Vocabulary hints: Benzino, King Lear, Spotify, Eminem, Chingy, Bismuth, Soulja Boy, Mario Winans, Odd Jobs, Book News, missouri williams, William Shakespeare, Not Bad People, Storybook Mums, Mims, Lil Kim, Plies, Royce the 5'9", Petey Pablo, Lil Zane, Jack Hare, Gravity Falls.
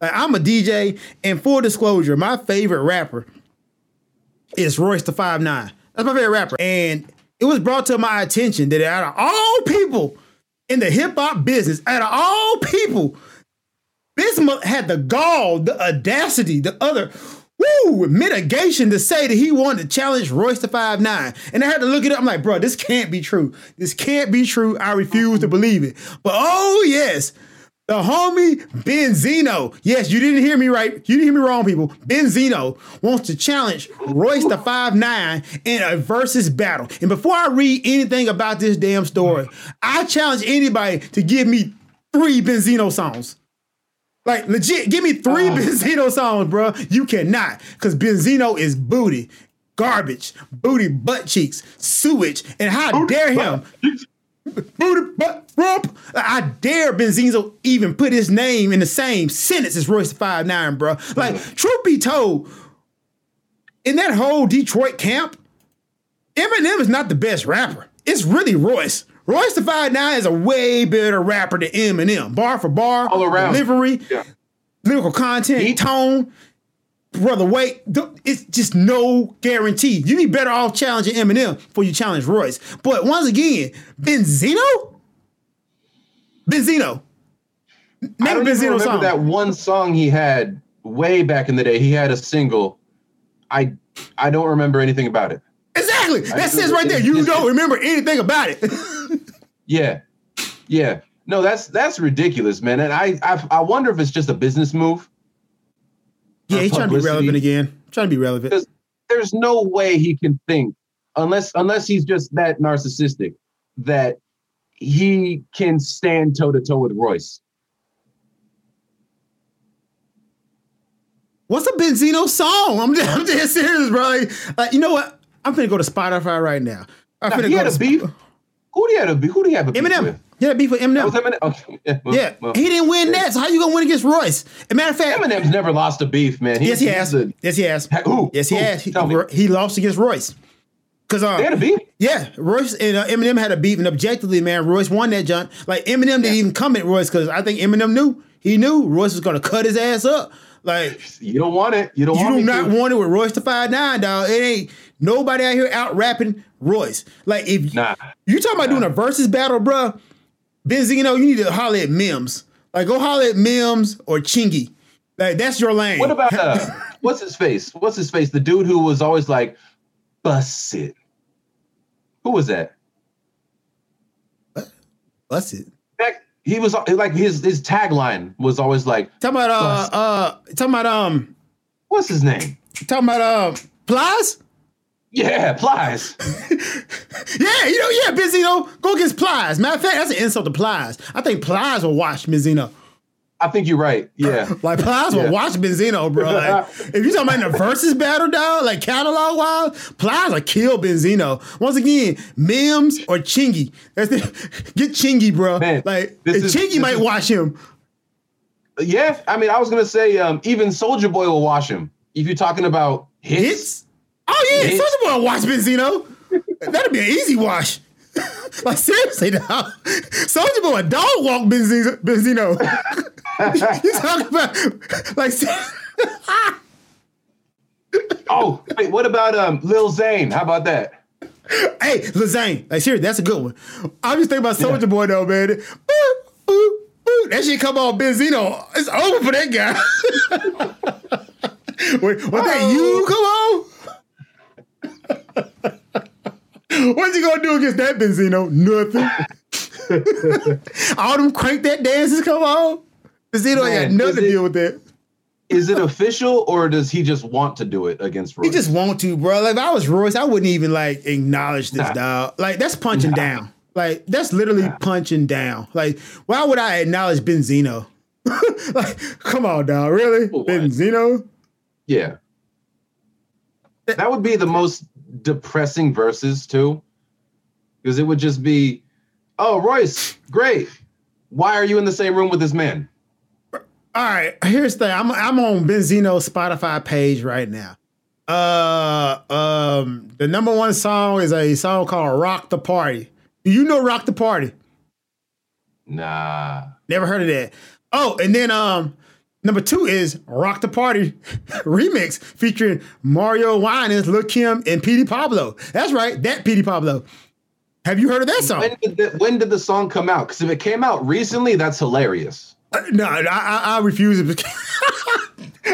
Like, I'm a DJ, and full disclosure, my favorite rapper is Royce the 5'9". That's my favorite rapper. And it was brought to my attention that out of all people in the hip-hop business, out of all people, Bismuth had the gall, the audacity, the other... mitigation to say that he wanted to challenge Royce the 5'9". And I had to look it up. I'm like, bro, this can't be true. This can't be true. I refuse to believe it. But oh, yes, the homie Benzino. Yes, you didn't hear me right. You didn't hear me wrong, people. Benzino wants to challenge Royce the 5'9" in a versus battle. And before I read anything about this damn story, I challenge anybody to give me 3 Benzino songs. Like, legit, give me 3 Benzino songs, bro. You cannot, because Benzino is booty, garbage, booty butt cheeks, sewage, and how dare him? Booty butt rump. I dare Benzino even put his name in the same sentence as Royce the 5'9", bro. Like, truth be told, in that whole Detroit camp, Eminem is not the best rapper. It's really Royce. Royce the 5'9" is a way better rapper than Eminem. Bar for bar, all around delivery, lyrical content, tone, brother weight. It's just no guarantee. You be better off challenging Eminem before you challenge Royce. But once again, Benzino. I don't even remember song. That one song he had way back in the day. He had a single. I don't remember anything about it. Exactly. That says right there. You don't remember anything about it. Yeah. No, that's ridiculous, man. And I wonder if it's just a business move. Yeah, he's trying to be relevant again. Trying to be relevant. Because there's no way he can think unless he's just that narcissistic that he can stand toe to toe with Royce. What's a Benzino song? I'm dead serious, bro. Like, you know what? I'm finna go to Spotify right now. He had a beef? Who do you have a beef Eminem. With? He had a beef with Eminem. Was Eminem? Okay. Well, he didn't win that, so how you gonna win against Royce? As a matter of fact... Eminem's never lost a beef, man. Yes, he has. Who? Yes, he has. He lost against Royce. They had a beef? Yeah, Royce and Eminem had a beef, and objectively, man, Royce won that junk. Like, Eminem didn't even come at Royce, because I think Eminem knew. He knew Royce was gonna cut his ass up. Like, you don't want it. You don't want it with Royce the 5'9", dog. It ain't nobody out here out rapping Royce. Like, if you talking about doing a versus battle, bro, Benzino, you need to holler at Mims. Like, go holler at Mims or Chingy. Like, that's your lane. What about what's his face? The dude who was always like, bust it. Who was that? What? Bust it. He was like his tagline was always like talking about what's his name? Talking about Plies? Yeah, Plies. Benzino, go against Plies. Matter of fact, that's an insult to Plies. I think Plies will watch Benzino. I think you're right. Yeah. Like, Plies will watch Benzino, bro. Like, if you talking about in the versus battle, dog, like catalog wise, Plies will kill Benzino. Once again, Mims or Chingy. Get Chingy, bro. Man, like, Chingy might watch him. Yeah. I mean, I was going to say, even Soulja Boy will watch him. If you're talking about hits. Oh, yeah. Soulja Boy will watch Benzino. That'd be an easy watch. Like, seriously, dog. Soulja Boy dog walk Benzino. You talking about like? Oh, wait. What about Lil Zane? How about that? Hey, Lil Zane. Like, seriously, that's a good one. I'm just thinking about Soulja Boy though, man. Boop, boop, boop. That shit come on Benzino. It's over for that guy. What's he gonna do against that Benzino? Nothing. All them crank that dances come on. Benzino ain't got nothing to deal with that. Is it official or does he just want to do it against Royce? He just want to, bro. Like, if I was Royce, I wouldn't even like acknowledge this, dog. Like, that's punching down. Like, that's literally punching down. Like, why would I acknowledge Benzino? Like, come on, dog. Really? What? Benzino? Yeah. That would be the most depressing verses too. Because it would just be, oh, Royce, great. Why are you in the same room with this man? All right, here's the thing. I'm on Benzino's Spotify page right now. The number one song is a song called Rock the Party. Do you know Rock the Party? Nah. Never heard of that. Oh, and then Number 2 is Rock the Party remix featuring Mario Winans, Lil Kim, and Petey Pablo. That's right, that Petey Pablo. Have you heard of that song? When did the song come out? Because if it came out recently, that's hilarious. No, I refuse it.